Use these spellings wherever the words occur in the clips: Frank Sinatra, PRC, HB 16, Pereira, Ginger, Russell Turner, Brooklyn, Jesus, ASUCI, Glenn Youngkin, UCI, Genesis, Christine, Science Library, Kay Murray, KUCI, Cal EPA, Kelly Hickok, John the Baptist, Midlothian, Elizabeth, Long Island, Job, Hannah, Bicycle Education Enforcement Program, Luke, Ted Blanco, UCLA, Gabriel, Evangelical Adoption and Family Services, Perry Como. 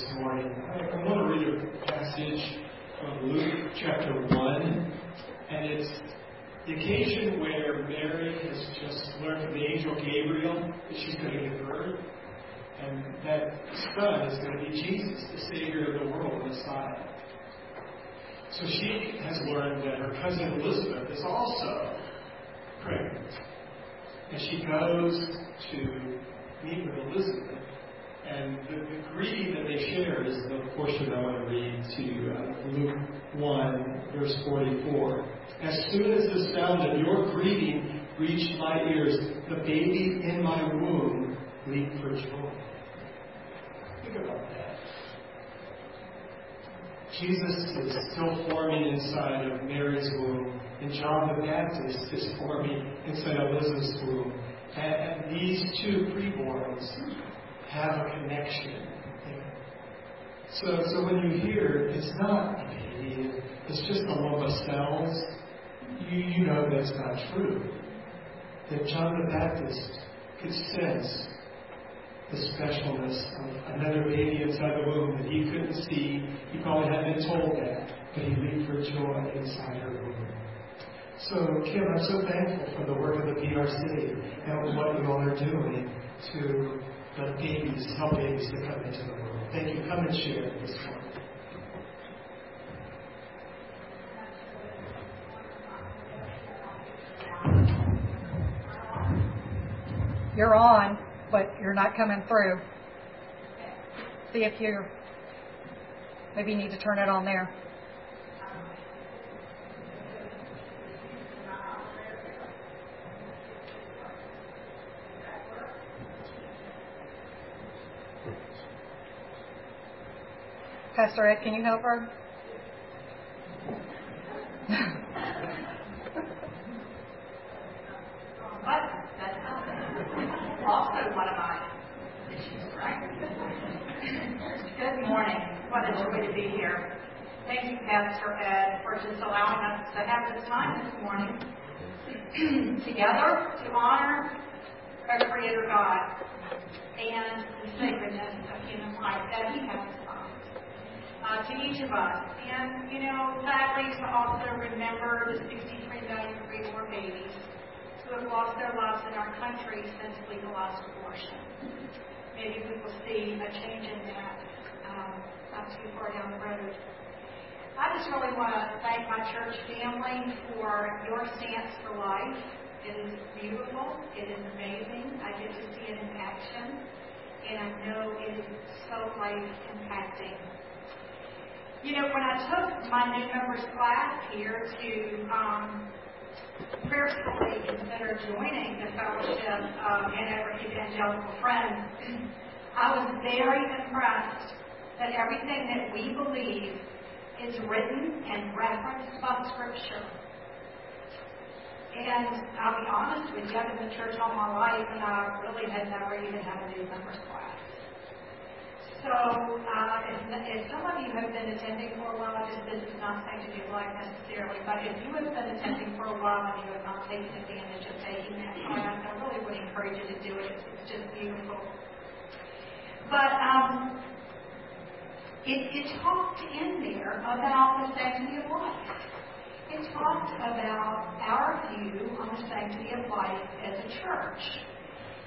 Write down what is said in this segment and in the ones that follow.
this morning. I want to read a passage from Luke chapter 1, and it's the occasion where Mary has just learned from the angel Gabriel that she's going to give birth, and that son is going to be Jesus, the Savior of the world, the Messiah. So she has learned that her cousin Elizabeth is also pregnant, and she goes to meet with Elizabeth. And the greeting that they share is the portion I want to read to you, Luke 1, verse 44. As soon as the sound of your greeting reached my ears, the baby in my womb leaped for joy. Think about that. Jesus is still forming inside of Mary's womb, and John the Baptist is forming inside of Elizabeth's womb. And these two preborns have a connection. So when you hear, it's not a baby, it's just a lump of cells, you know that's not true. That John the Baptist could sense the specialness of another baby inside the womb that he couldn't see. He probably hadn't been told that, but he leaped for joy inside her womb. So, Kim, I'm so thankful for the work of the PRC and what you all are doing to let babies, help babies to come into the world. Thank you. Come and share this one. You're on, but you're not coming through. See if you maybe need to turn it on there. Pastor Ed, can you help her? But that's also one of mine. Good morning. What a joy to be here. Thank you, Pastor Ed, for just allowing us to have this time this morning together to honor our Creator God and the sacredness of human life that He has to each of us. And, sadly, to also remember the 63 million preborn babies who have lost their lives in our country since legalized abortion. Maybe we will see a change in that not too far down the road. I just really want to thank my church family for your stance for life. It is beautiful. It is amazing. I get to see it in action. And I know it is so life-impacting. When I took my new members class here to prayerfully consider joining the fellowship and Evangelical Friend, I was very impressed that everything that we believe is written and referenced by Scripture. And I'll be honest with you, I've been in the church all my life, and I really had never even had a new members class. So, if some of you have been attending for a while, this is not saying to do life necessarily, but if you have been attending for a while and you have not taken advantage of taking that class, I really would encourage you to do it. It's just beautiful. But it talked in there about the sanctity of life. It talked about our view on the sanctity of life as a church.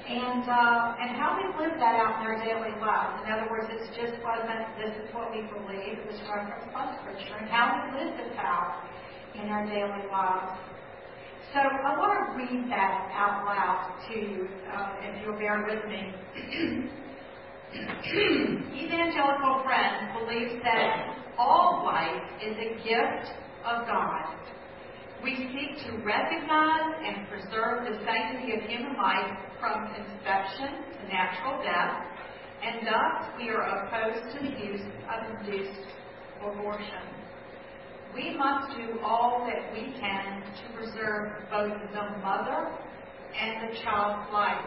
And how we live that out in our daily lives. In other words, it just wasn't, this is what we believe, it was referenced by Scripture, and how we live this out in our daily lives. So I want to read that out loud to you, if you'll bear with me. Evangelical Friend believes that all life is a gift of God. We seek to recognize and preserve the sanctity of human life from conception to natural death, and thus we are opposed to the use of induced abortion. We must do all that we can to preserve both the mother and the child's life.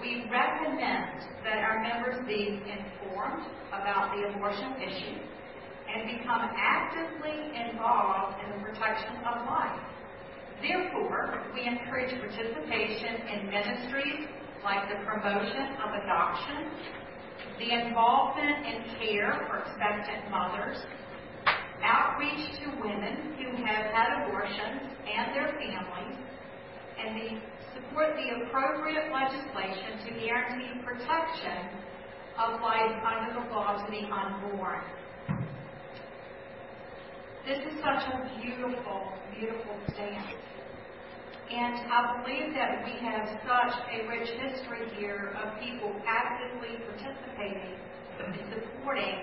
We recommend that our members be informed about the abortion issue and become actively involved in the protection of life. Therefore, we encourage participation in ministries like the promotion of adoption, the involvement and care for expectant mothers, outreach to women who have had abortions and their families, and support the appropriate legislation to guarantee protection of life under the law to the unborn. This is such a beautiful, beautiful stance. And I believe that we have such a rich history here of people actively participating and supporting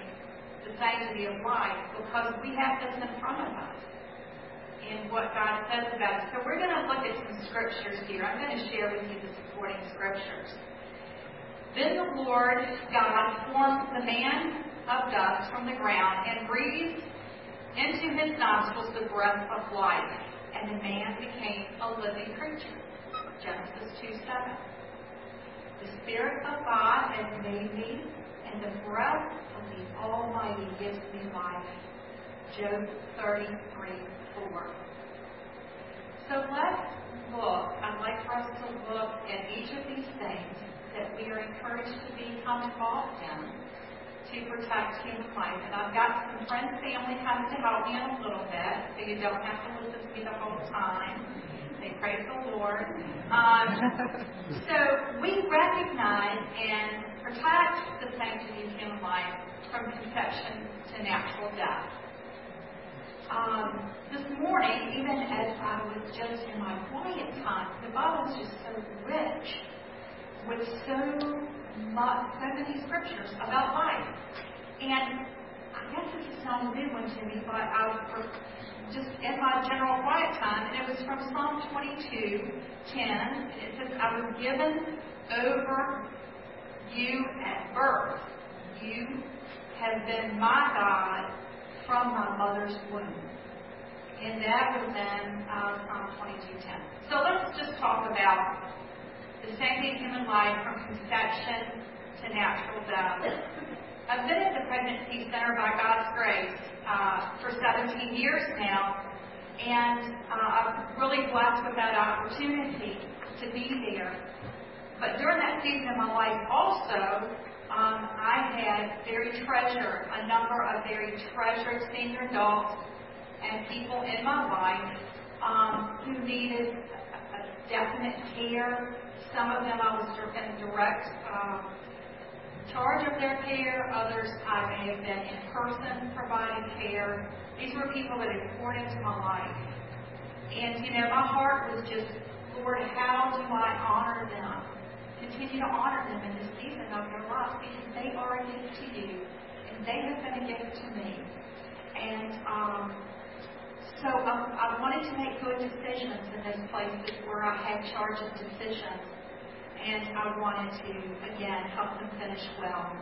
the sanctity of life because we have this in front of us in what God says about it. So we're going to look at some scriptures here. I'm going to share with you the supporting scriptures. Then the Lord God formed the man of dust from the ground and breathed into his nostrils the breath of life, and the man became a living creature. Genesis 2:7. The Spirit of God has made me, and the breath of the Almighty gives me life. Job 33:4. So let's look. I'd like for us to look at each of these things that we are encouraged to become involved in to protect human life. And I've got some friends, family coming to help me in a little bit, so you don't have to listen to me the whole time. They praise the Lord. So we recognize and protect the sanctity of human life from conception to natural death. This morning, even as I was just in my quiet time, the Bible's just so rich with so many scriptures about life. And I guess this is not a new one to me, but I was just in my general quiet time, and it was from Psalm 22:10. It says, I was given over you at birth. You have been my God from my mother's womb. And that was in Psalm 22:10. So let's just talk about the sanctity of human life from conception to natural death. I've been at the Pregnancy Center by God's grace for 17 years now, and I'm really blessed with that opportunity to be there. But during that season of my life also, I had a number of very treasured senior adults and people in my life who needed a definite care. Some of them I was in direct charge of their care. Others I may have been in person providing care. These were people that had poured into my life. And, my heart was just, Lord, how do I honor them? Continue to honor them in this season of their lives because they are a gift to you, and they have been a gift to me. And so I wanted to make good decisions in those places where I had charge of decisions, and I wanted to, again, help them finish well.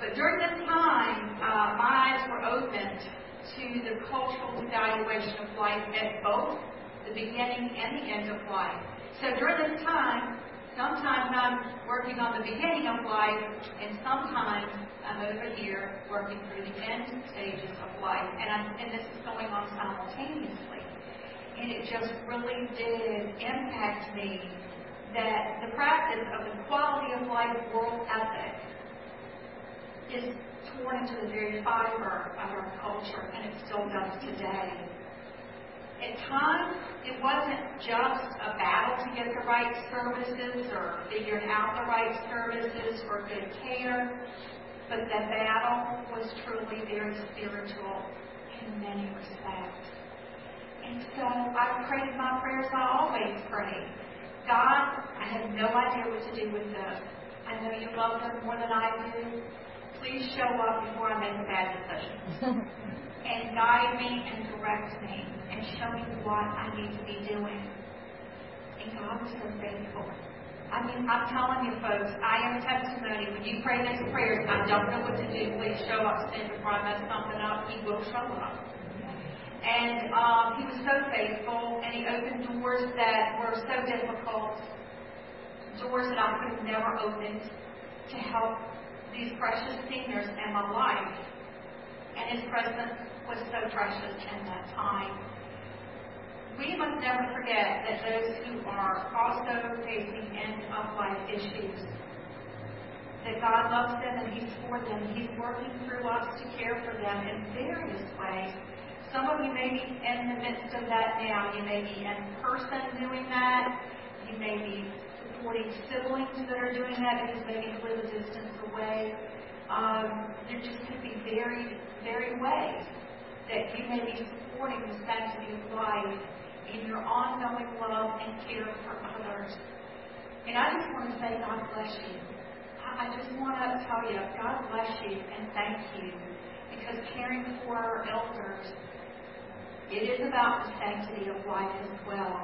But during this time, my eyes were opened to the cultural evaluation of life at both the beginning and the end of life. So during this time, sometimes I'm working on the beginning of life, and sometimes I'm over here working through the end stages of life. And this is going on simultaneously. And it just really did impact me that the practice of the quality of life world ethic is torn into the very fiber of our culture, and it still does today. At times, it wasn't just a battle to get the right services or figuring out the right services or good care, but the battle was truly very spiritual in many respects. And so I prayed my prayers I always pray. God, I have no idea what to do with this. I know you love them more than I do. Please show up before I make a bad decision. And guide me and direct me and show me what I need to be doing. And God was so faithful. I mean, I'm telling you folks, I am a testimony. When you pray those prayers, I don't know what to do. Please show up soon before I mess something up. He will show up. And he was so faithful, and he opened doors that were so difficult, doors that I could have never opened to help these precious seniors in my life. And his presence was so precious in that time. We must never forget that those who are also facing end-of-life issues that God loves them and He's for them. He's working through us to care for them in various ways. Some of you may be in the midst of that now. You may be in person doing that. You may be supporting siblings that are doing that because maybe you live a distance away. There just could be very ways that you may be supporting the sanctity of life in your ongoing love and care for others. And I just want to say, God bless you. I just want to tell you, God bless you and thank you, because caring for our elders, it is about the sanctity of life as well.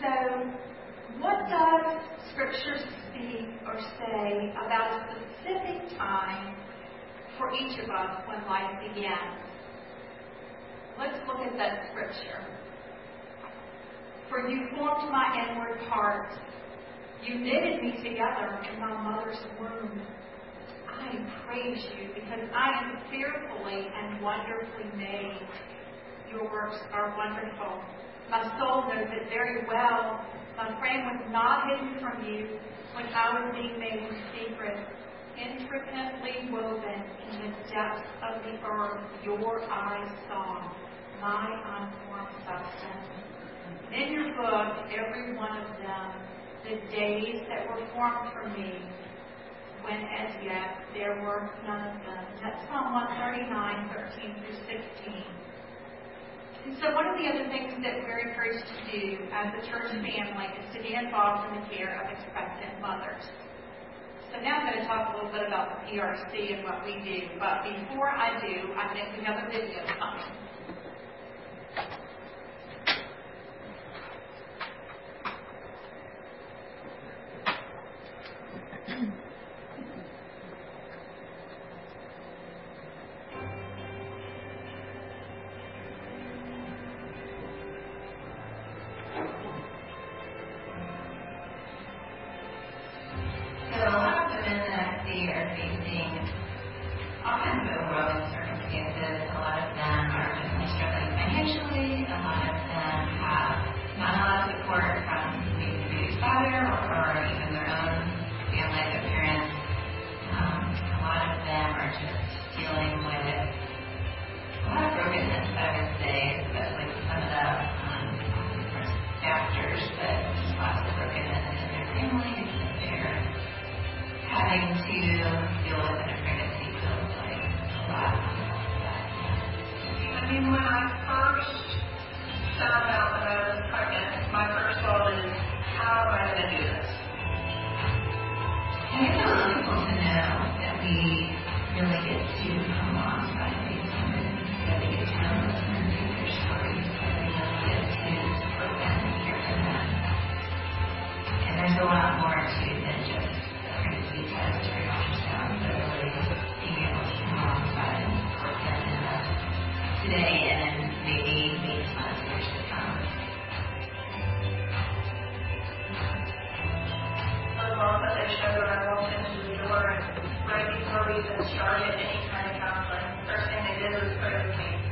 So, what does Scripture speak or say about a specific time for each of us when life begins? Let's look at that Scripture. For you formed my inward parts. You knitted me together in my mother's womb. I praise you because I am fearfully and wonderfully made. Your works are wonderful. My soul knows it very well. My frame was not hidden from you when I was being made in secret, intricately woven in the depths of the earth. Your eyes saw my unformed substance. In your book, every one of them, the days that were formed for me, when as yet there were none of them. That's Psalm 139:13-16. And so one of the other things that we're encouraged to do as a church family is to be involved in the care of expectant mothers. So now I'm going to talk a little bit about the PRC and what we do. But before I do, I think we have a video coming.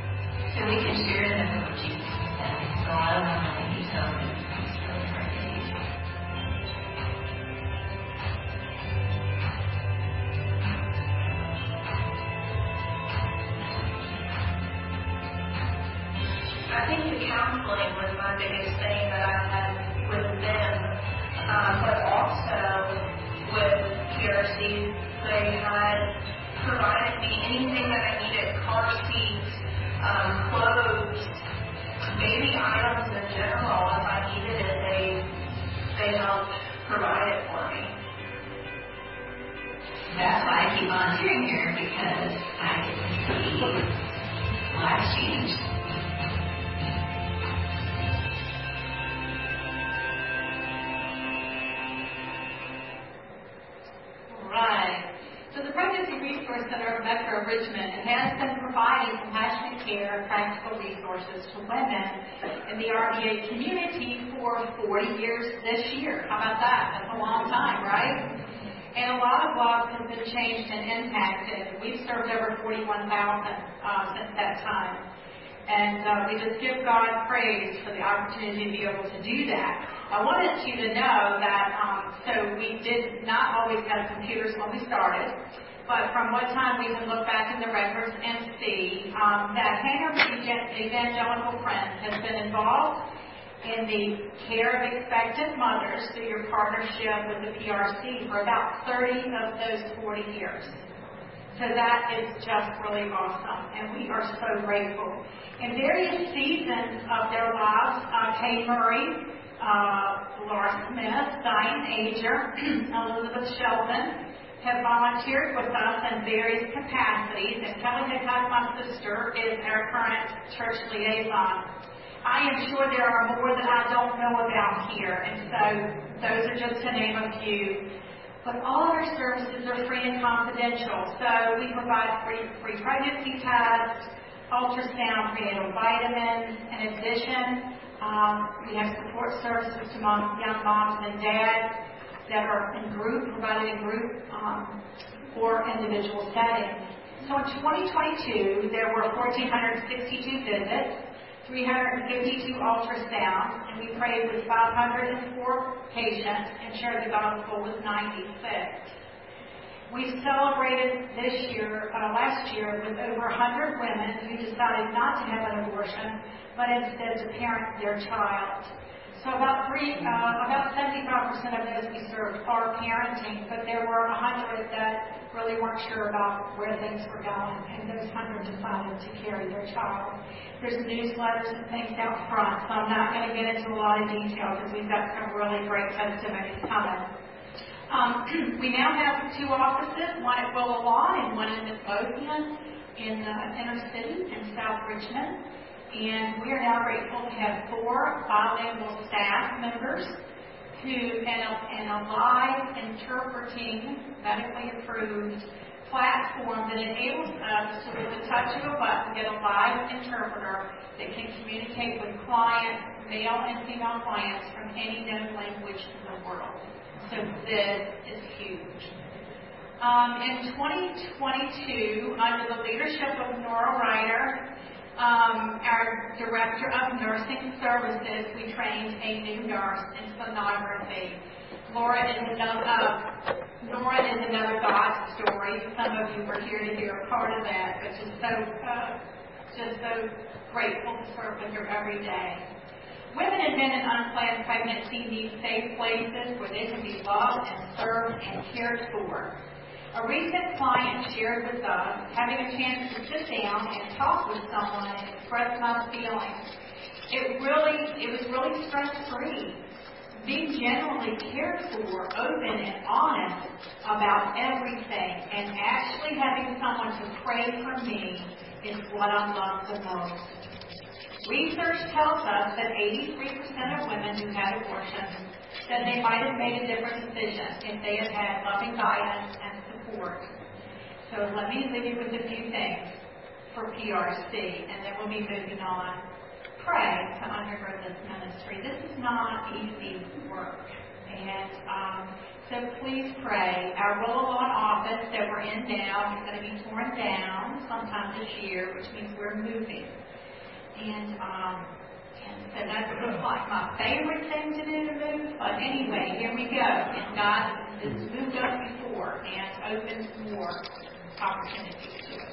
And we just give God praise for the opportunity to be able to do that. I wanted you to know that, so we did not always have computers when we started, but from one time we can look back in the records and see that Hannah, Evangelical Friend, has been involved in the care of expectant mothers through your partnership with the PRC for about 30 of those 40 years. So that is just really awesome, and we are so grateful. In various seasons of their lives, Kay Murray, Laura Smith, Diane Ager, Elizabeth Sheldon have volunteered with us in various capacities, and Kelly Hickok, my sister, is our current church liaison. I am sure there are more that I don't know about here, and so those are just to name a few. But all of our services are free and confidential, so we provide free pregnancy tests, ultrasound, prenatal vitamins. In addition, we have support services to young moms and dads that are provided in group or individual settings. So in 2022, there were 1,462 visits, 352 ultrasounds, and we prayed with 504 patients and shared the gospel with 96. We celebrated last year, with over 100 women who decided not to have an abortion, but instead to parent their child. So about 75% of those we served are parenting, but there were 100 that really weren't sure about where things were going, and those 100 decided to carry their child. There's newsletters and things out front, so I'm not going to get into a lot of detail because we've got some really great testimonies coming. We now have two offices, one at Willow Lawn and one in Midlothian in the inner city in South Richmond. And we are now grateful to have four bilingual staff members and a live interpreting, medically approved platform that enables us to, with the touch of a button, get a live interpreter that can communicate with clients, male and female clients, from any known language in the world. So this is huge. In 2022, under the leadership of Nora Reiner, our Director of Nursing Services, we trained a new nurse in sonography. Nora is another God story. Some of you were here to hear a part of that, but just so grateful to serve with her every day. Women and men in unplanned pregnancy need safe places where they can be loved and served and cared for. A recent client shared with us, having a chance to sit down and talk with someone and express my feelings, it was really stress-free. Being generally cared for, open and honest about everything, and actually having someone to pray for me is what I love the most. Research tells us that 83% of women who had abortions said they might have made a different decision if they had had loving guidance and support. So let me leave you with a few things for PRC, and then we'll be moving on. Pray to undergird this ministry. This is not easy work. And so please pray. Our Willow Lawn office that we're in now is going to be torn down sometime this year, which means we're moving. And so that's like my favorite thing to do to move. But anyway, here we go. And God has moved us before and opens more opportunities to us.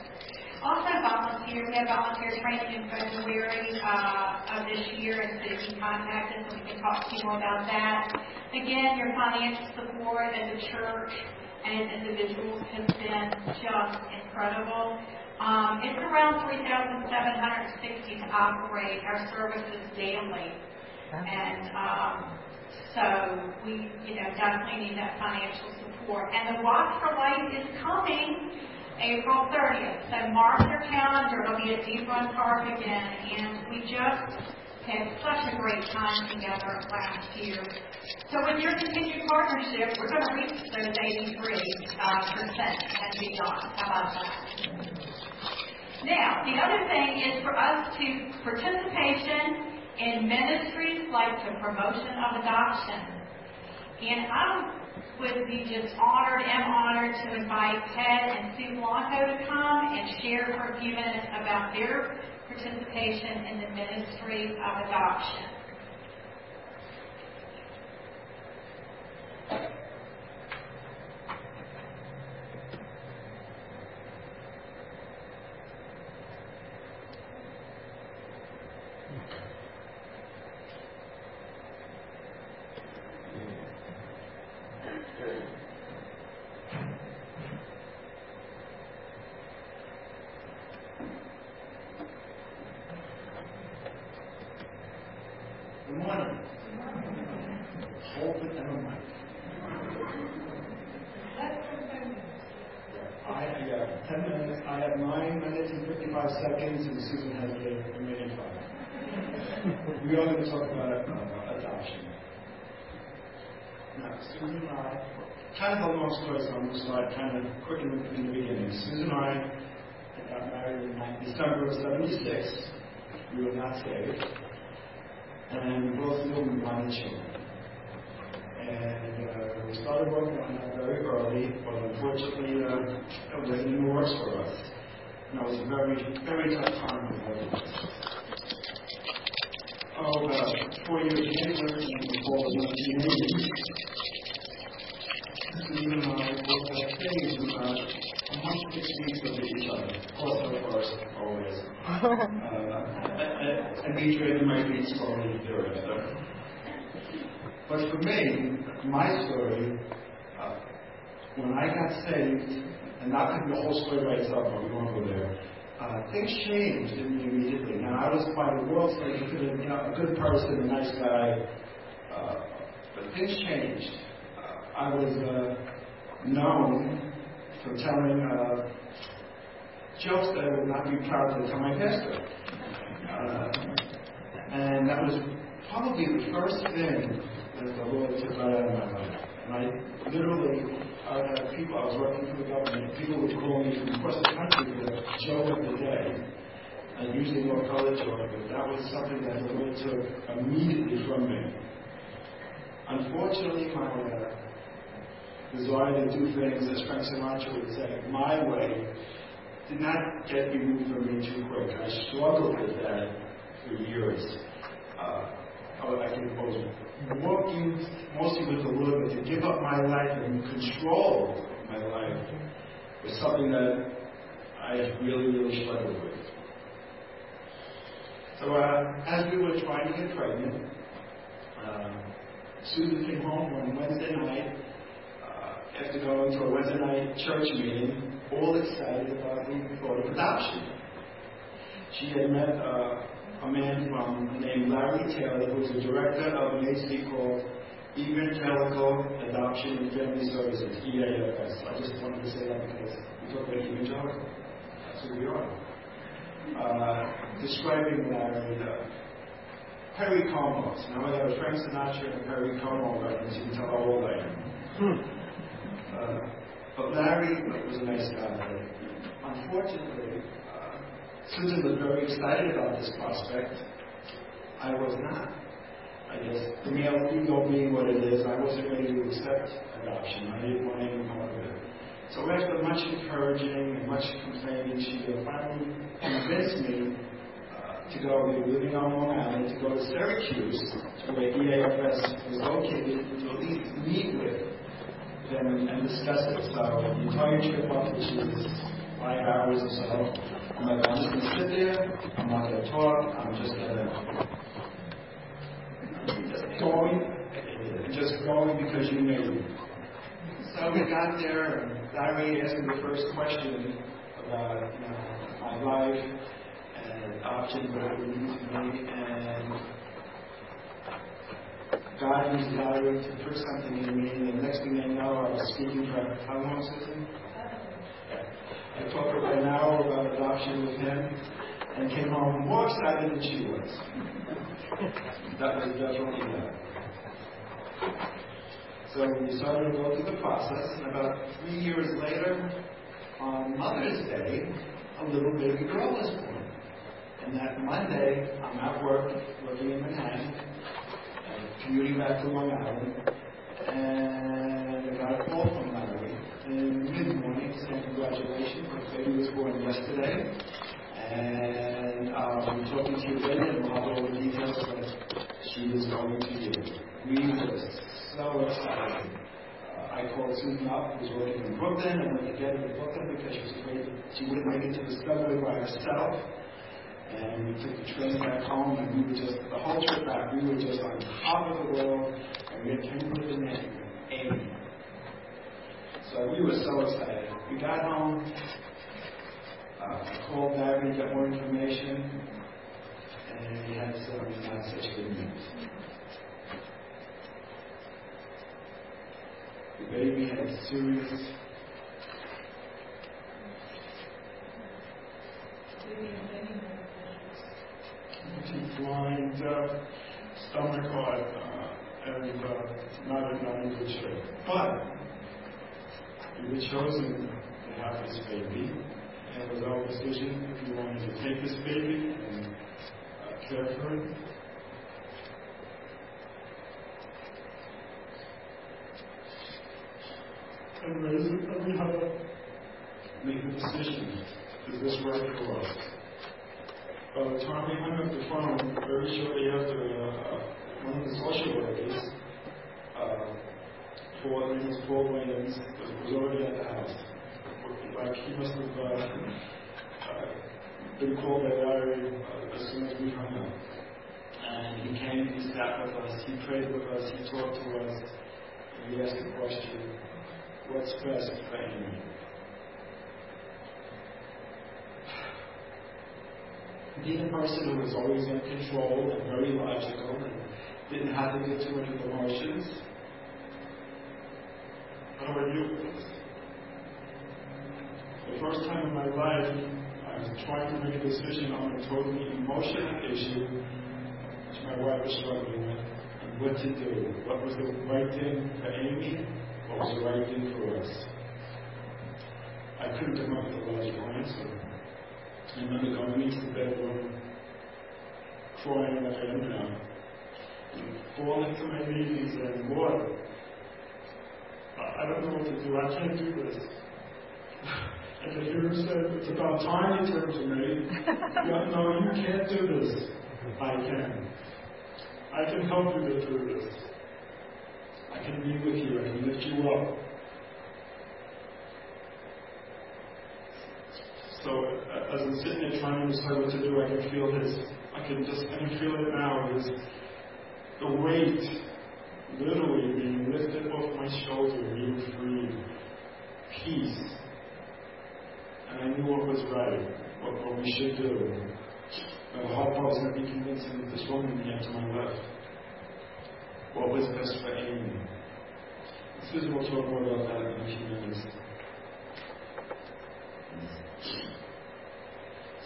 Also, volunteers. We have volunteer training in February of this year, and so you can contact us and we can talk to you more about that. Again, your financial support as a church and individuals has been just incredible. It's around $3,760 to operate our services daily, and so we, definitely need that financial support. And the Walk for Life is coming April 30th, so mark your calendar. It'll be at Deep Run Park again, and we just had such a great time together last year. So with your continued partnership, we're going to reach those 83% and beyond. How about that? Now, the other thing is for us to participation in ministries like the promotion of adoption. And I would be am honored to invite Ted and Sue Blanco to come and share for a few minutes about their participation in the ministry of adoption. 10 minutes. I have 9 minutes and 55 seconds, and Susan has a minute and 5. We are going to talk about adoption. Now, Susan and I, kind of a long story on this slide, kind of quick in the beginning. Susan and I got married in December of '76. We were not saved, and we both knew we wanted children. And we started working on that very early, but unfortunately, it was in the works for us. And it was a very, very tough time in our lives. Oh, about 4 years later, in the fall of 1980, Susan and I both had things about a month, 6 weeks of each other. Of course, always. And each day might be slowly thereafter. But for me, my story, when I got saved, and not that the whole story by itself, but we won't go there, things changed immediately. Now, I was by the world, so you could have, a good person, a nice guy, but things changed. I was known for telling jokes that I would not be proud to tell my pastor. And that was probably the first thing that the Lord took right out of my life. And I literally, I was working for the government, people would call me from across the country for the joke of the day, and usually no color joke, but that was something that the Lord took immediately from me. Unfortunately, my desire to do things, as Frank Sinatra would say, my way, did not get removed from me too quick. I struggled with that for years. I think I was working mostly with the Lord, but to give up my life and control my life was something that I really, really struggled with. So as we were trying to get pregnant, Susan came home on Wednesday night after going to a Wednesday night church meeting, all excited about the thought of adoption. She had met a man named Larry Taylor, who was the director of an agency called Evangelical Adoption and Family Services, EAFS. I just wanted to say that because we talk about evangelical. That's who we are. Describing Larry, Perry Como. So now I have a Frank Sinatra and a Perry Como reference. You can tell how old I am. But Larry was a nice guy. Unfortunately, Susan was very excited about this prospect. I was not. I guess the male ego being what it is, I wasn't ready to accept adoption. I didn't want any part of it. So after much encouraging and much complaining, she finally convinced me to go. We were living on Long Island, to go to Syracuse, where EAFS was located, to at least meet with them and discuss it. So the entire trip up, which was 5 hours or so, I'm just going to sit there, I'm not going to talk, I'm just going to going because you made me. So we got there, and Larry asked me the first question about my life and adoption, what it would mean to me, and God used Larry to put something in me, and the next thing I know, I was speaking for how long, Susan? I talked about an hour about adoption with him and came home more excited than she was. That was definitely that. So we started to go through the process, and about 3 years later, on Mother's Day, a little baby girl was born. And that Monday, I'm at work working in Manhattan, commuting back to Long Island, and I got a call from Larry in mid-morning saying congratulations, my baby was born yesterday, and I'll be talking to you later and we'll have all the details that she was going to do. We were so excited. I called Susan up, who was working in Brooklyn, and went together to Brooklyn because she was afraid she wouldn't make it to the subway by herself. And we took the train back home, and we were just, the whole trip back, we were just on top of the world, and we had come up with the name, Amy. So we were so excited. We got home, called Larry to get more information, and we had some not such good news. The baby had serious But you were chosen to have this baby, and it was our decision if you wanted to take this baby and care for it. And we had to make the decision, does this work for us? By the time we hung up the phone, very shortly after, one of the social workers for these programs was already at the house. Like, he must have been called by Larry as soon as we hung up. And he came, he sat with us, he prayed with us, he talked to us, and he asked the question, what's best for Amy? Being a person who was always in control and very logical and didn't have to get too many emotions, how are you with this? The first time in my life, I was trying to make a decision on a totally emotional issue, which my wife was struggling with, and what to do. What was the right thing for Amy? What was the right thing for us? I couldn't come up with a logical answer. I remember going into the bedroom, crying like I am now, and falling to my knees and water. I don't know what to do. I can't do this. And the hero said, it's about time you turned to me. No, you can't do this. I can. I can help you get through this. I can be with you. I can lift you up. So as I'm sitting there trying to decide what to do, I can feel his, I can feel it now, is the weight literally being lifted off my shoulder, being freed, peace. And I knew what was right, what we should do. My heart wasn't being convinced that this woman came to my left. What was best for Amy? Susan will talk more about that in a few minutes.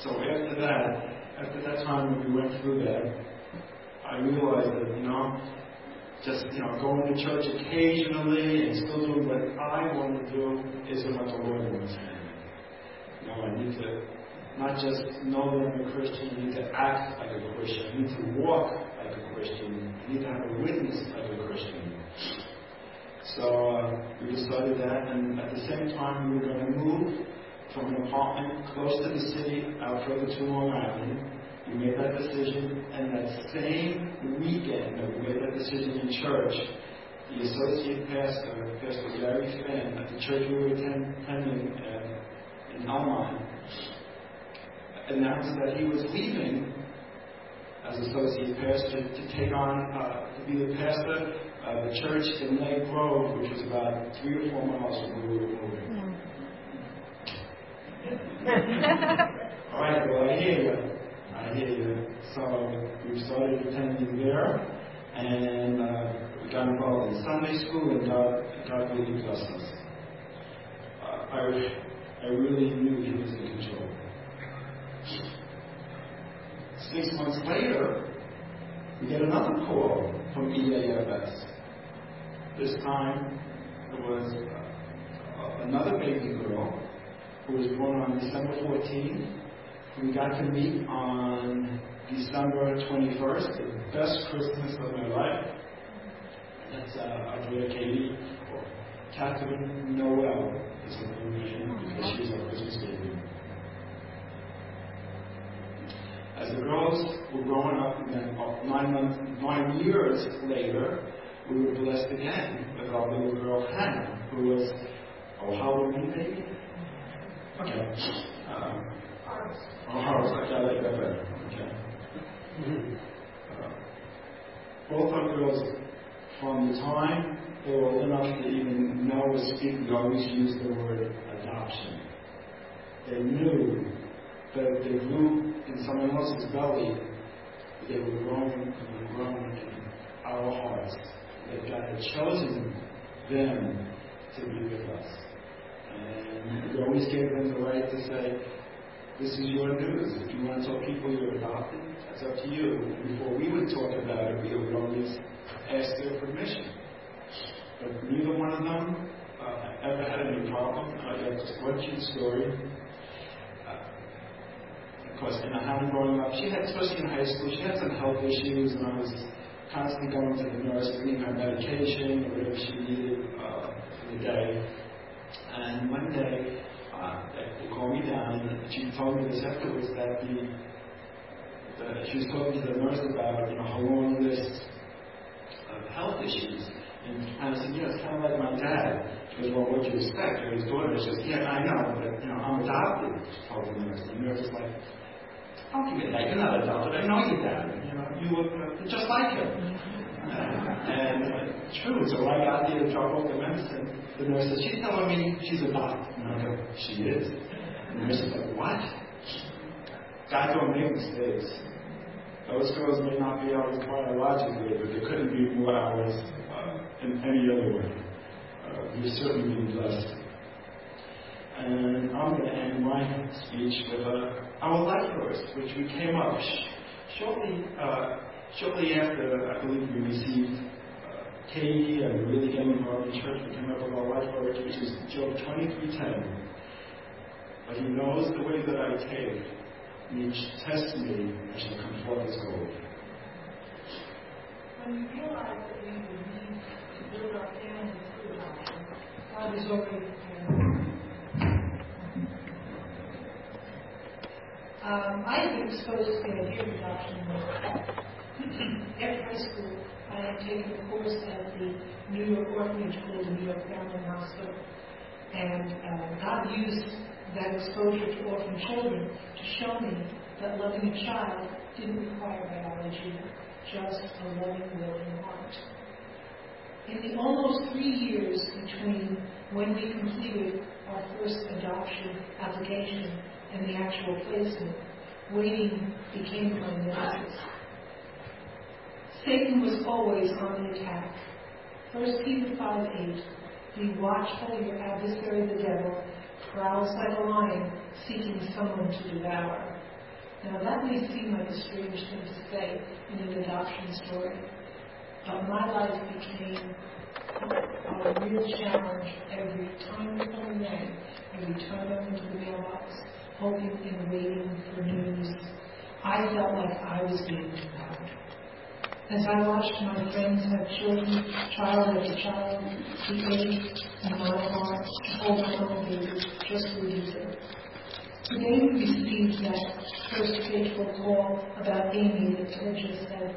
So after that time when we went through that, I realized that, going to church occasionally and still doing what I want to do isn't what the Lord wants for me. I need to not just know that I'm a Christian, I need to act like a Christian, I need to walk like a Christian, I need to have a witness like a Christian. So we decided that, and at the same time we were going to move from an apartment close to the city out further to Long Island. We made that decision, and that same weekend that we made that decision in church, the associate pastor, Pastor Larry Finn, at the church we were attending in Elmont, announced that he was leaving as associate pastor to take on, to be the pastor of the church in Lake Grove, which was about 3 or 4 miles from where we were moving. Alright, well, I hear you. So we started attending there, and we got involved in Sunday school, and God really blessed us. I really knew He was in control. 6 months later, we get another call from EAFS. This time, it was another baby girl who was born on December 14th. We got to meet on December 21st, the best Christmas of my life. That's Andrea Katie, or Catherine Noel is her name, because she's our Christmas baby. As the girls were growing up, and then 9 years later, we were blessed again with our little girl Hannah, who was how old were you, baby? Okay. Both our girls, from the time they were old enough to even know or speak, we always used the word adoption. They knew that if they grew in someone else's belly, they were grown in our hearts. That God had chosen them to be with us. And we always gave them the right to say, this is your news. If you want to tell people you're adopted, that's up to you. And before we would talk about it, we would always ask their permission. If neither one of them ever had any problem, I'd like to what's your story? Because in a home growing up, she had, especially in high school, she had some health issues, and I was constantly going to the nurse, bringing her medication or whatever she needed for the day. And one day, they called me down, and she told me this afterwards that she was talking to the nurse about, you know, her long list of health issues. And I said, you know, it's kind of like my dad. She goes, well, what do you expect? You're his daughter. She goes, yeah, I know, but, you know, I'm adopted. She told the nurse. And the nurse was like, how can you get that? You're not adopted. I know your dad. You know, you look just like him. And true. So I got there to drop off the medicine. The nurse said, she's telling me she's adopted. And I go, she is. And the nurse is like, what? God don't make mistakes. Those girls may not be always biologically, but they couldn't be more hours in any other way. We've certainly been blessed. And I'm going to end my speech with our life verse, which we came up shortly after, I believe, we received Katie and really getting involved in church. We came up with our life verse, which is Job 23:10. But he knows the way that I take, and each test me, I shall come forth as gold. When you realize that we need to build our families through adoption, God is already prepared. I have been exposed to the idea of adoption. After high school, I had taken a course at the New York Orphanage called the New York Family Hospital, and God used that exposure to orphan children to show me that loving a child didn't require biology, just a loving, willing heart. In the almost 3 years between when we completed our first adoption application and the actual placement, waiting became my nemesis. Satan was always on the attack. 1 Peter 5:8, be watchful, your adversary the devil prowls like a lion, seeking someone to devour. Now that may seem like a strange thing to say in an adoption story, but my life became a real challenge every time I came in, every time I went to the mailbox, hoping and waiting for news. I felt like I was being devoured. As I watched my friends have children, child after child, the age, and my heart, all my own babies, just lose it. Today we received that first fateful call about Amy that Ted just said,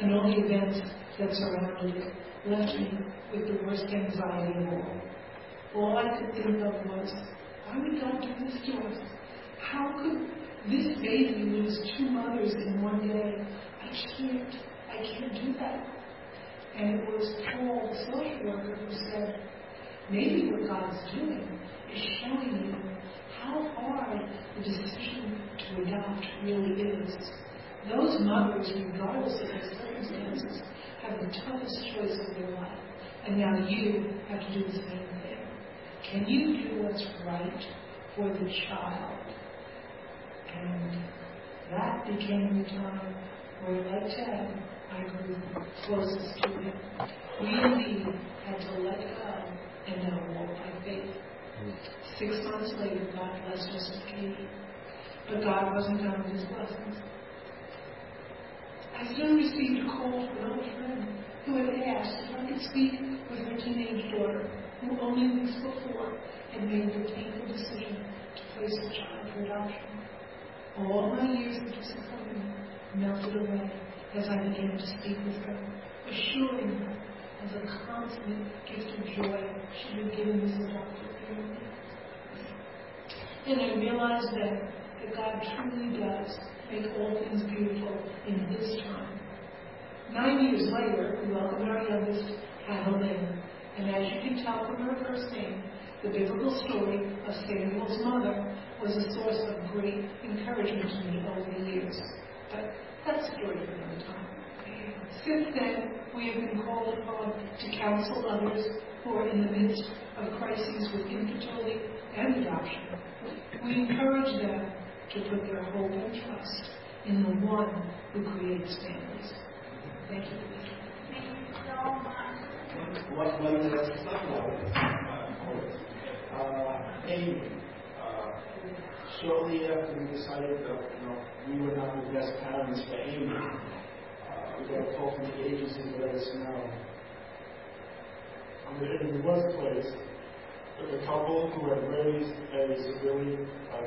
and all the events that surrounded it left me with the worst anxiety of all. All I could think of was, why would God do this to us? How could this baby lose two mothers in one day? I can't do that. And it was Paul, the social worker, who said, maybe what God's doing is showing you how hard the decision to adopt really is. Those mothers, regardless of their circumstances, have the toughest choice of their life, and now you have to do the same thing. Can you do what's right for the child? And that became the time where, like Ted, I grew closest to him. We indeed had to let God and now walk by faith. 6 months later, God blessed us with Katie, but God wasn't done with his blessings. I soon received a call from an old friend who had asked if I could speak with her teenage daughter, who only weeks before had made the painful decision to place her child for adoption. All my years of disappointment melted away as I began to speak with her, assuring her of the constant gift of joy she had given this adopted family. And I realized then that God truly does make all things beautiful in his time. 9 years later, we welcomed our youngest, Adeline, and as you can tell from her first name, the biblical story of Samuel's mother was a source of great encouragement to me over the years. But that's a story for another time. Since then, we have been called upon to counsel others who are in the midst of crises with infertility and adoption. We encourage them to put their hope and trust in the one who creates families. Thank you. When the son of Amy, shortly after we decided that we were not the best parents for Amy, we got a call from the agency to let us know. And we're in the workplace with a couple who had raised a severely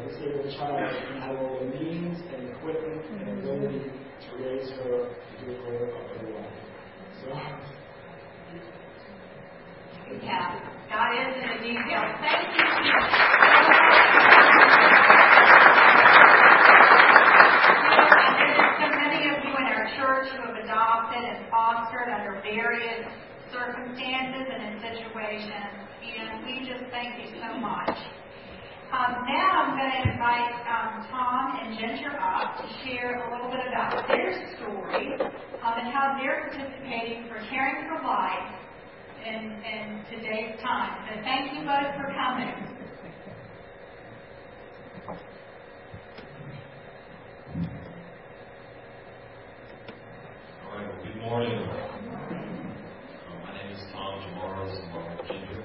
disabled child and had all the means and equipment and ability to raise her to do her upper life. So. Yeah, God is in the details. Thank you, Jesus. So many of you in our church who have adopted and fostered under various circumstances and in situations, and we just thank you so much. Now I'm going to invite Tom and Ginger up to share a little bit about their story and how they're participating for caring for life in today's time. So thank you both for coming. All right, well, good morning. My name is Tom Jamaros, and I'm with Ginger.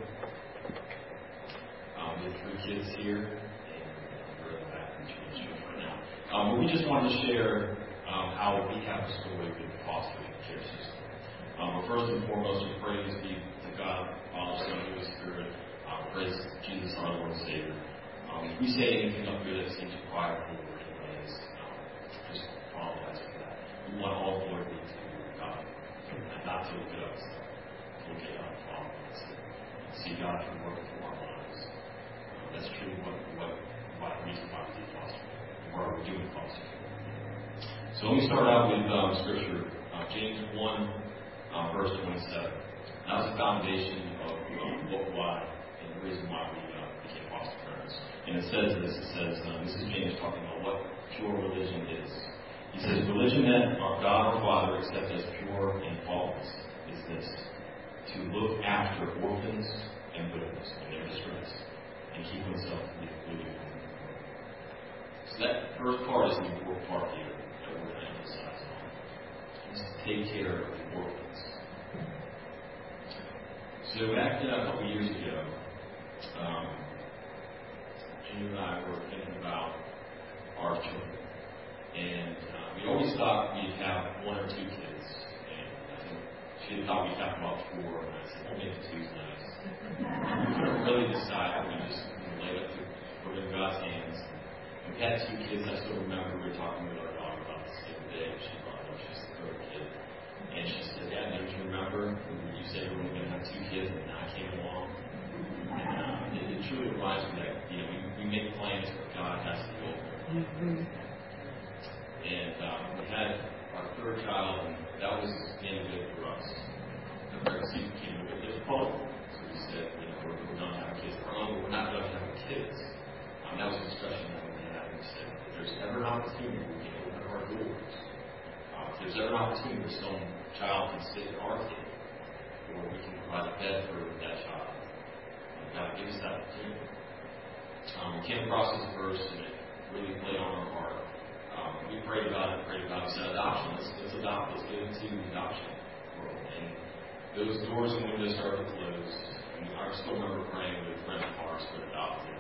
We have 3 kids here, and we're in the bathroom right now. But we just wanted to share how we have a story with the foster care system. First and foremost, we praise be to God, Father, Son, and Holy Spirit. Praise Jesus, our Lord and Savior. If we say anything up here that seems required for the Lord in ways, just apologize for that. We want all glory to be to God, and not to look at us. Look at God, Father, and see God at work through our lives. That's truly what the reason why we do foster care, why we're doing foster care. So let me start out with Scripture, James 1. Verse 27. That was the foundation of why and the reason why we became foster parents. And it says this. It says, this is James talking about what pure religion is. He says, religion that our God our Father accepts as pure and faultless is this: to look after orphans and widows in their distress and keep himself from the pollution. So that first part is the important part here that we're going to emphasize on. Is to take care of the orphans. So back then, a couple years ago, Jim and I were thinking about our children, and we always thought we'd have 1 or 2 kids, and I think she thought we'd have about 4, and I said, well, maybe 2's nice. We couldn't really decide, we just laid up to God's hands. And we had 2 kids, I still remember we were talking with our daughter about this the other day, and she brought up, she's the 3rd kid. And she said, Dad, don't you remember when you said we were going to have 2 kids and I came along? And it truly reminds me that we make plans, but God has to go over. And we had our 3rd child, and that was the end of it for us. The pregnancy became a bit difficult. So we said, we're going to have kids of our own, but we're not going to have kids. That was a discussion that we had. We said, if there's ever an opportunity, we can open up our doors. If there's ever an opportunity where some child can sit in our kid, or we can provide a bed for that child, God gives us that opportunity. We came across this verse, and it really played on our heart. We prayed about it, said adoption. Let's adopt, let's get into the adoption world. And those doors and windows started to close. And I still remember praying with a friend of ours who adopted,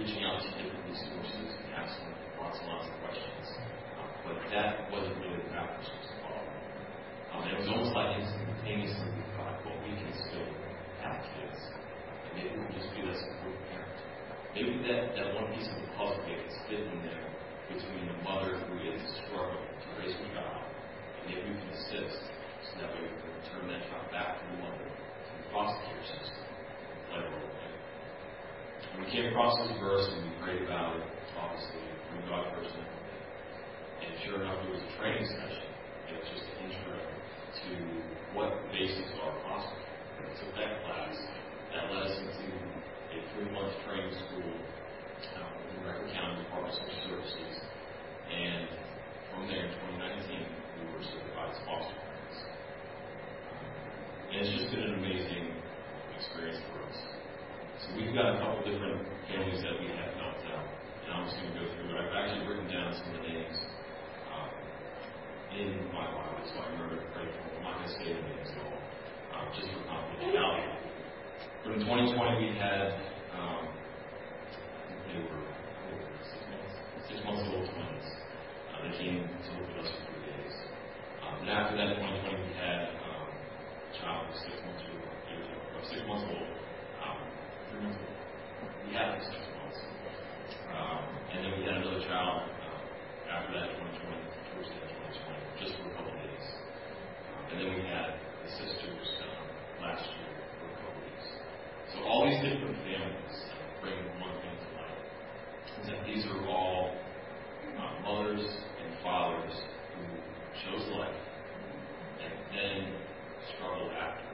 reaching out to different resources and asking lots and lots of questions. But that wasn't really the path she was following. It was almost like instantaneously we thought, well, we can still have kids. And maybe we'll just be less of a parent. Maybe that one piece of the puzzle is fitting there between the mother who is struggling to raise a child, and maybe we can assist so that way we can return that child back to the mother to the foster care system. And we came across this verse and we prayed about it, obviously, from God personally. And sure enough, it was a training session. It was just an intro to what the basics are possible. So that class, that led us into a 3-month training school with the Raccoon County Department of Social Services. And from there, in 2019, we were certified as foster parents. And it's just been an amazing experience for us. So we've got a couple different families that we have knocked out. And I'm just going to go through, but I've actually written down some of the names. In my Bible, so I remember to pray for them. I'm not going to say the names at all. just for confidentiality. But in 2020, we had they were 6 months old twins. They came to live with us for 3 days. And after that, in 2020, we had a child of 6 months old. 3 months old. We had 6 months. And then we had another child after that, 2020, towards the end of 2020, just for a couple of days. And then we had the sisters last year for a couple of days. So all these different families bring one thing to light. Is that these are all mothers and fathers who chose life and then struggled after.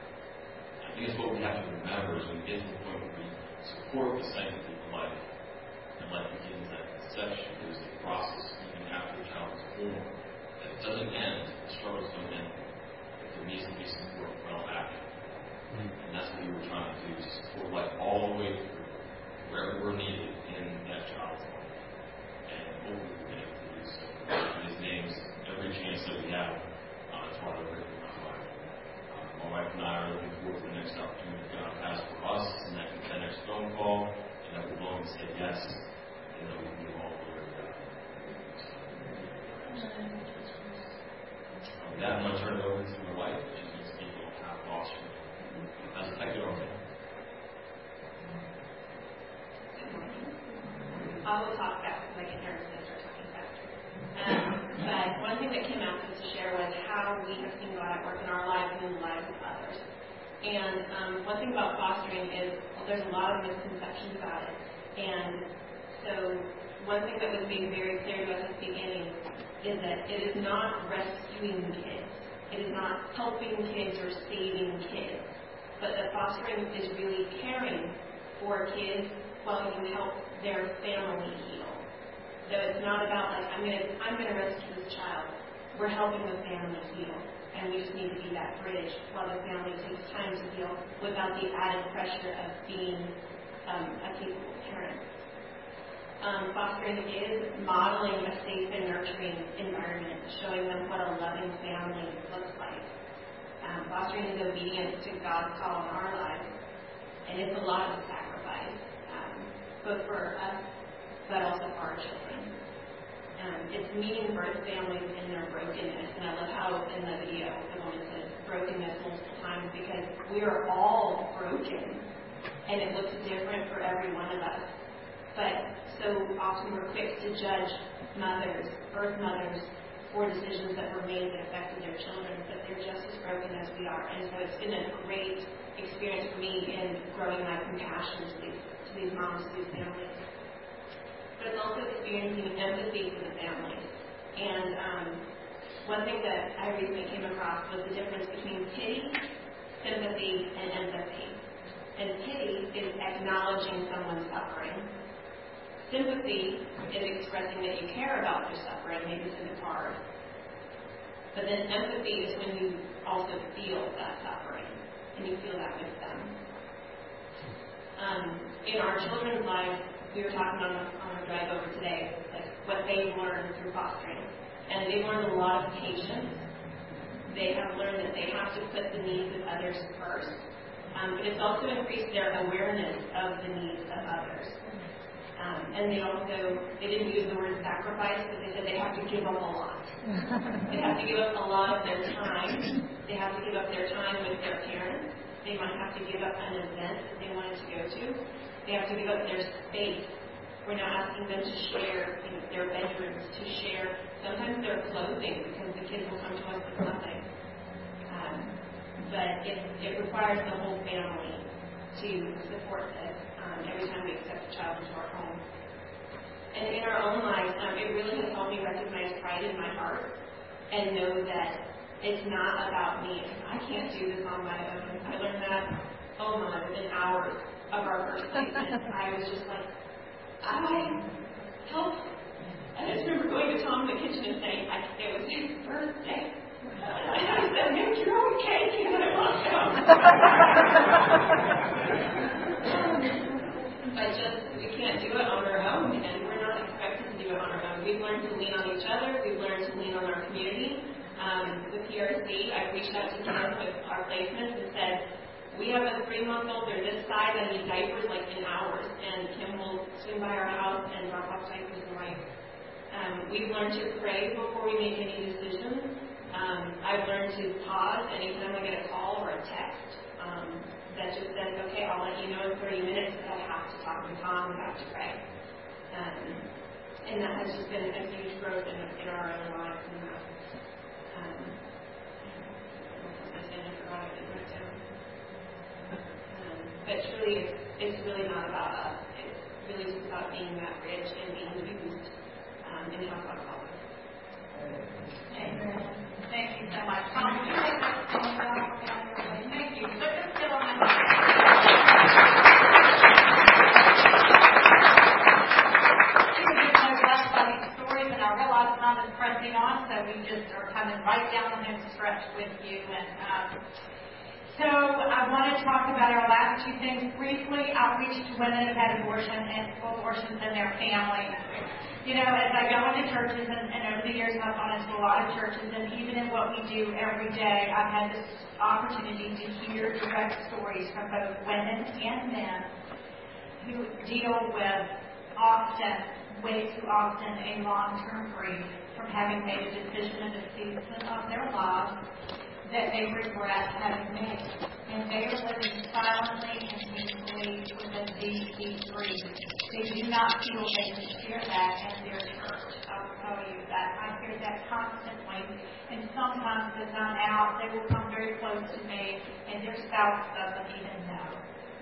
I think it's what we have to remember is when we get to the point where we support the sanctity of life, and life begins at conception. There's a process even after the child is born that it doesn't end. The struggles don't end. There needs to be support well after. And that's what we were trying to do: is support life all the way through, wherever we're needed in that child's life. And hopefully we're going to do so. In His name's every chance that we have. That's why we're here. My wife and I are looking forward to the next opportunity that God has for us, and that can be the next phone call, and that we're willing to say yes, and that we can give all the glory to God. With that, I'm going to turn it over to my wife, and she's going to speak on how awesome that's affected our family. I will talk fast because I can hear my sister talking faster. But one thing that came out to us to share was how we have seen God at work in our lives and in the lives of others. And one thing about fostering is there's a lot of misconceptions about it. And so one thing that was made very clear to us at the beginning is that it is not rescuing kids. It is not helping kids or saving kids. But that fostering is really caring for kids while you help their family heal. So it's not about, like, I'm going to rescue this child. We're helping the family heal, and we just need to be that bridge while the family takes time to heal without the added pressure of being a capable parent. Fostering is modeling a safe and nurturing environment, showing them what a loving family looks like. Fostering is obedience to God's call in our lives, and it's a lot of sacrifice, both for us, but also for our children. It's meeting birth families in their brokenness, and I love how in the video the woman says brokenness multiple times because we are all broken, and it looks different for every one of us. But so often we're quick to judge mothers, birth mothers, for decisions that were made that affected their children, but they're just as broken as we are. And so it's been a great experience for me in growing my compassion to these moms, to these families. But it's also experiencing empathy for the family. And one thing that I recently came across was the difference between pity, sympathy, and empathy. And pity is acknowledging someone's suffering. Sympathy is expressing that you care about their suffering, maybe because it's hard. But then empathy is when you also feel that suffering, and you feel that with them. In our children's lives, we were talking on our drive over today, like what they've learned through fostering. And they've learned a lot of patience. They have learned that they have to put the needs of others first. But it's also increased their awareness of the needs of others. And they didn't use the word sacrifice, but they said they have to give up a lot. They have to give up a lot of their time. They have to give up their time with their parents. They might have to give up an event that they wanted to go to. They have to give up their space. We're now asking them to share their bedrooms, to share sometimes their clothing, because the kids will come to us with nothing. But it requires the whole family to support this every time we accept a child into our home. And in our own lives, it really has helped me recognize pride in my heart and know that it's not about me. I can't do this on my own. I learned that within hours of our first placement. I was just like, I help. I just remember going to Tom in the kitchen and saying, it was his birthday. And I said, make your own cake, and I walked out. But we can't do it on our own, and we're not expected to do it on our own. We've learned to lean on each other. We've learned to lean on our community. the PRC. I reached out to George with our placements and said, we have a 3-month-old, they're this size, I need diapers like in hours, and Kim will swing by our house and drop off diapers and wipes. We've learned to pray before we make any decisions. I've learned to pause anytime I get a call or a text that just says, okay, I'll let you know in 30 minutes that I have to talk to Tom about to pray. And that has just been a huge growth in our own lives. And but truly, it's really not about us. It's really just about being that bridge and being used in how God calls us. Amen. Thank you so much. Thank you. Put this still on my mind. You can get no rest by these stories, and I realize time is pressing on, so we just are coming right down the home stretch with you. And so I want to talk about our last two things briefly. Outreach to women who've had abortions and their families. You know, as I go into churches, and over the years I've gone into a lot of churches, and even in what we do every day, I've had this opportunity to hear direct stories from both women and men who deal with way too often a long-term grief from having made a decision in the season of their lives that they regret having made, and they are living silently and painfully with a deep grief. They do not feel they can share that in their church. I will tell you that I hear that constantly, and sometimes as I'm out, they will come very close to me, and their spouse doesn't even know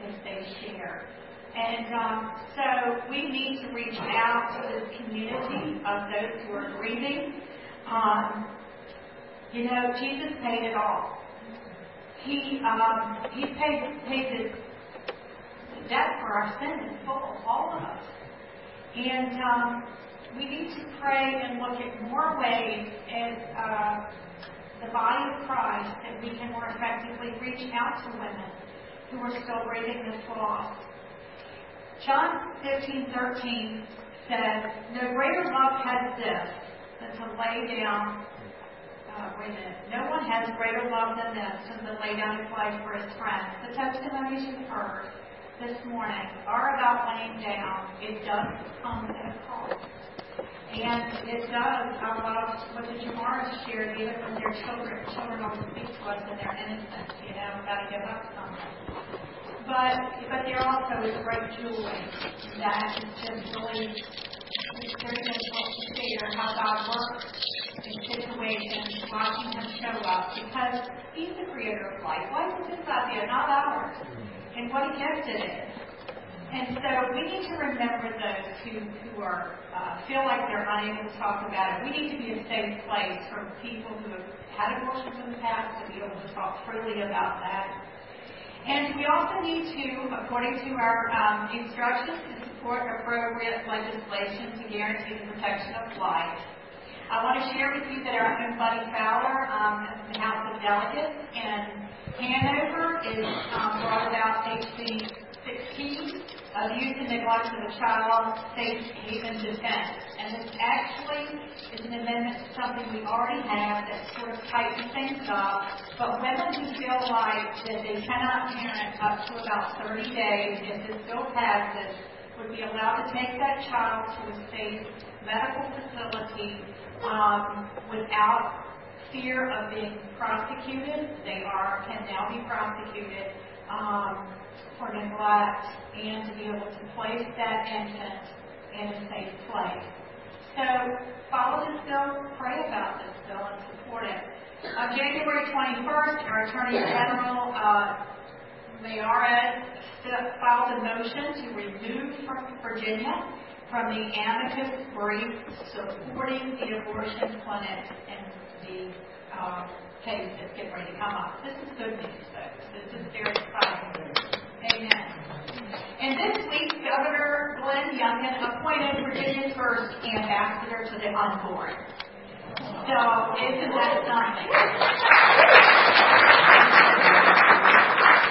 if they share. And so we need to reach out to this community of those who are grieving. You know, Jesus paid it all. He paid his debt for our sin in full, all of us. And we need to pray and look at more ways as the body of Christ that we can more effectively reach out to women who are still grieving this loss. John 15:13 says, "No greater love has this than to lay down." No one has greater love than this, than to lay down his life for his friends. The testimonies you've heard this morning are about laying down. It does come at a cost. And it does, what the Jamaros shared, even when their children don't speak to us in their innocence, you know, got to give up something. But there also is great joy that is just really, there's no place to figure how God works in situations, watching him show up, because he's the creator of life. Life is his idea, not ours, and what a gift it is. And so we need to remember those who are feel like they're unable to talk about it. We need to be a safe place for people who have had abortions in the past to be able to talk freely about that. And we also need to, according to our instructions, to support appropriate legislation to guarantee the protection of life. I want to share with you that our own Buddy Fowler in the House of Delegates in Hanover is brought about HB 16, Abuse and Neglect of the Child Safe Haven Defense. And this actually is an amendment to something we already have that sort of tightens things up. But women who feel like that they cannot parent up to about 30 days, if this bill passes, would be allowed to take that child to a safe medical facility without fear of being prosecuted. They can now be prosecuted for neglect, and to be able to place that infant in a safe place. So follow this bill, pray about this bill, and support it. On January 21st, our Attorney General, Mayoress, filed a motion to remove from Virginia from the amicus brief supporting the abortion clinics and the case that's getting ready to come up. This is good news, folks. This is very exciting. Amen. And this week, Governor Glenn Youngkin appointed Virginia's first ambassador to the unborn. So, isn't that something?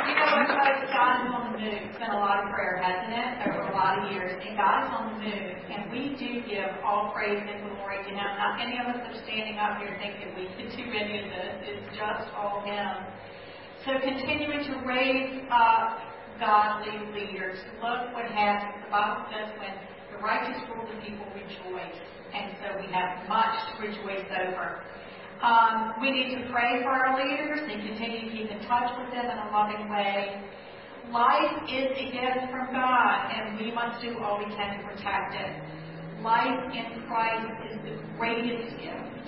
You know, Everybody's God is on the move. It's been a lot of prayer, hasn't it, over a lot of years. And God is on the move, and we do give all praise and glory to Him. Not any of us are standing up here thinking we could do any of this. It's just all Him. So continuing to raise up godly leaders. Look what happens. The Bible says when the righteous rule, the people rejoice. And so we have much to rejoice over. We need to pray for our leaders and continue to keep in touch with them in a loving way. Life is a gift from God, and we must do all we can to protect it. Life in Christ is the greatest gift,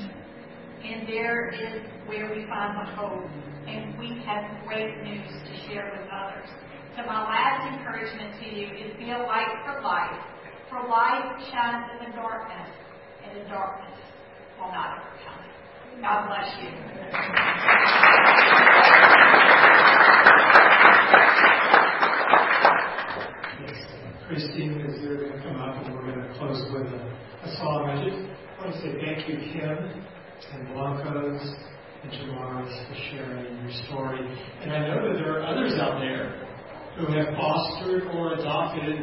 and there is where we find the hope, and we have great news to share with others. So my last encouragement to you is be a light for life, for light shines in the darkness, and the darkness will not overcome it. God bless you. Christine is here going to come up, and we're going to close with a song. I just want to say thank you, Kim, and Blancos, and Jamaros for sharing your story. And I know that there are others out there who have fostered or adopted.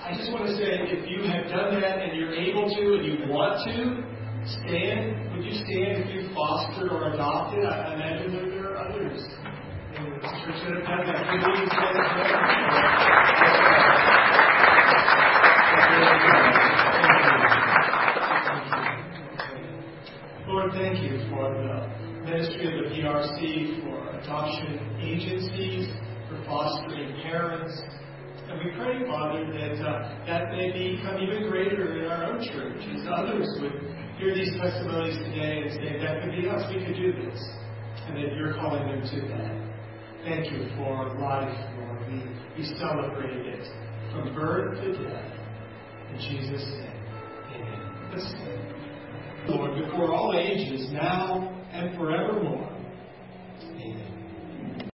I just want to say, if you have done that and you're able to and you want to, stand. Would you stand if you fostered or adopted? I imagine that there are others in the church that have done that. Lord, thank you for the ministry of the PRC, for adoption agencies, for fostering parents. And we pray, Father, that may become even greater in our own church, as others would hear these testimonies today and say, that could be us, we could do this, and that you're calling them to that. Thank you for life, Lord. We celebrate it from birth to death. In Jesus' name, amen. Let's stand. Lord, before all ages, now and forevermore. Amen.